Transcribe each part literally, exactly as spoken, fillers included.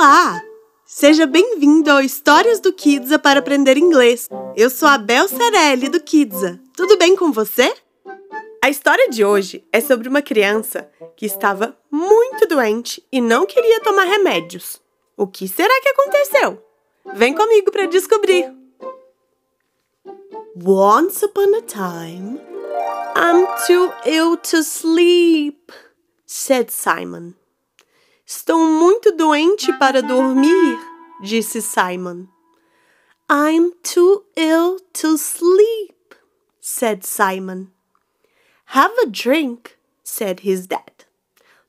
Olá! Seja bem-vindo ao Histórias do Kidsa para aprender inglês. Eu sou a Bel Cerelli do Kidsa. Tudo bem com você? A história de hoje é sobre uma criança que estava muito doente e não queria tomar remédios. O que será que aconteceu? Vem comigo para descobrir! Once upon a time, I'm too ill to sleep, said Simon. Estou muito doente para dormir, disse Simon. I'm too ill to sleep, said Simon. Have a drink, said his dad.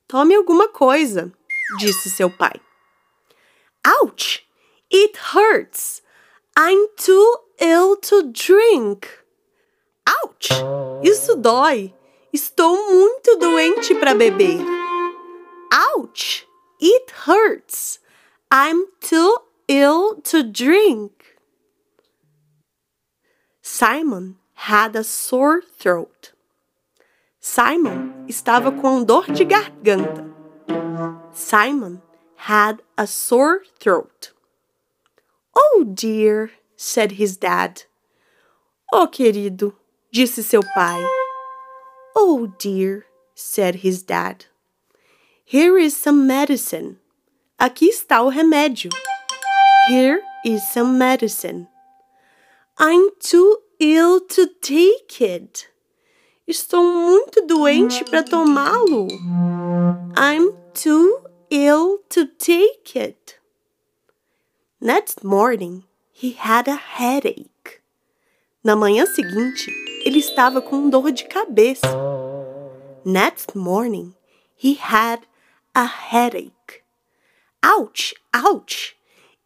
Tome alguma coisa, disse seu pai. Ouch! It hurts. I'm too ill to drink. Ouch! Isso dói. Estou muito doente para beber. Ouch! It hurts. I'm too ill to drink. Simon had a sore throat. Simon estava com dor de garganta. Simon had a sore throat. Oh dear, said his dad. Oh querido, disse seu pai. Oh dear, said his dad. Here is some medicine. Aqui está o remédio. Here is some medicine. I'm too ill to take it. Estou muito doente para tomá-lo. I'm too ill to take it. Next morning, he had a headache. Na manhã seguinte, ele estava com dor de cabeça. Next morning, he had a headache. Ouch, ouch.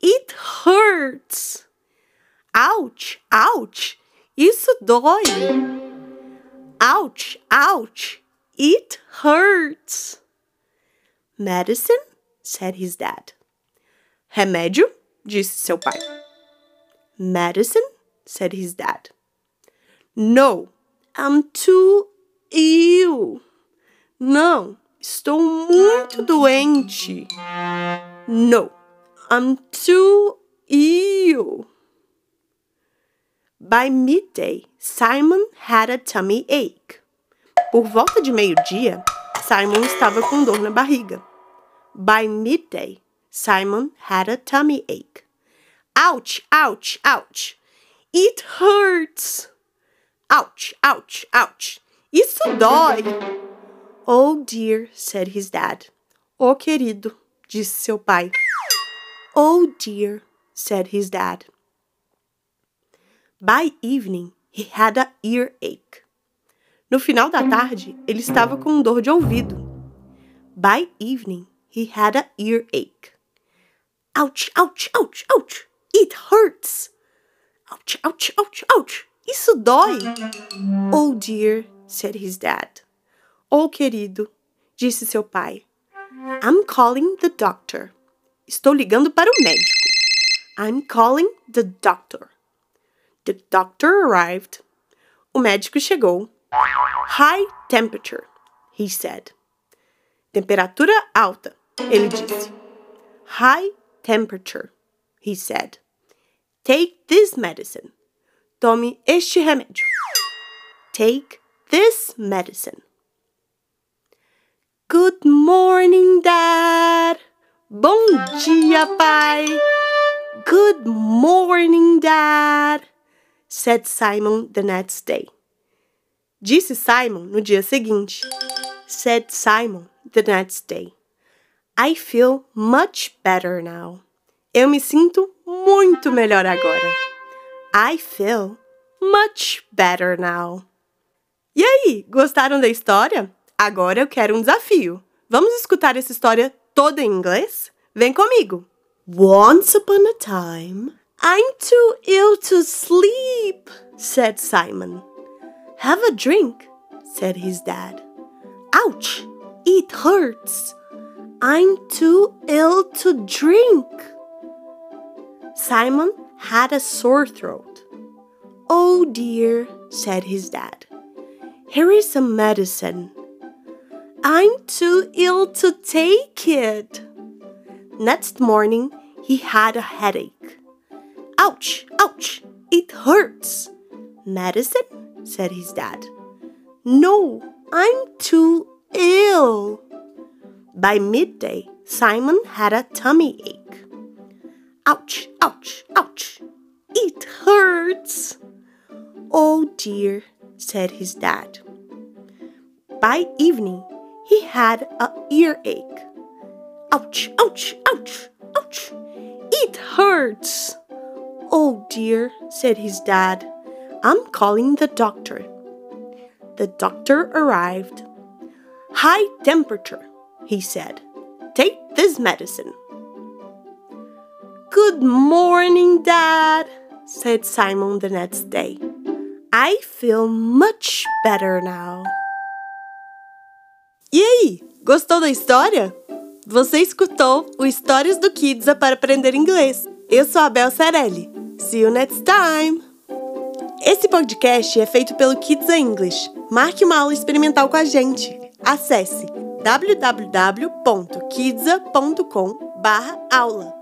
It hurts. Ouch, ouch. Isso dói. Ouch, ouch. It hurts. Medicine, said his dad. Remédio, disse seu pai. Medicine, said his dad. No, I'm too ill. Não. Estou muito doente. No, I'm too ill. By midday, Simon had a tummy ache. Por volta de meio-dia, Simon estava com dor na barriga. By midday, Simon had a tummy ache. Ouch, ouch, ouch. It hurts. Ouch, ouch, ouch. Isso dói. Oh dear, said his dad. Oh querido, disse seu pai. Oh dear, said his dad. By evening, he had a earache. No final da tarde, ele estava com dor de ouvido. By evening, he had a earache. Ouch, ouch, ouch, ouch. It hurts. Ouch, ouch, ouch, ouch. Isso dói. Oh dear, said his dad. Oh, querido, disse seu pai. I'm calling the doctor. Estou ligando para o médico. I'm calling the doctor. The doctor arrived. O médico chegou. High temperature, he said. Temperatura alta, ele disse. High temperature, he said. Take this medicine. Tome este remédio. Take this medicine. Good morning, Dad. Bom dia, pai. Good morning, Dad, said Simon the next day. Disse Simon no dia seguinte. Said Simon the next day. I feel much better now. Eu me sinto muito melhor agora. I feel much better now. E aí, gostaram da história? Agora eu quero um desafio. Vamos escutar essa história toda em inglês? Vem comigo! Once upon a time, I'm too ill to sleep, said Simon. Have a drink, said his dad. Ouch! It hurts. I'm too ill to drink. Simon had a sore throat. Oh dear, said his dad. Here is some medicine. I'm too ill to take it. Next morning, he had a headache. Ouch, ouch, it hurts. Medicine? Said his dad. No, I'm too ill. By midday, Simon had a tummy ache. Ouch, ouch, ouch, it hurts. Oh dear, said his dad. By evening, he had a earache. Ouch, ouch, ouch, ouch, it hurts. Oh dear, said his dad. I'm calling the doctor. The doctor arrived. High temperature, he said. Take this medicine. Good morning, Dad, said Simon the next day. I feel much better now. E aí, gostou da história? Você escutou o Histórias do Kidsa para aprender inglês. Eu sou a Bel Cerelli. See you next time! Esse podcast é feito pelo Kidsa English. Marque uma aula experimental com a gente. Acesse w w w ponto kidsa ponto com barra aula.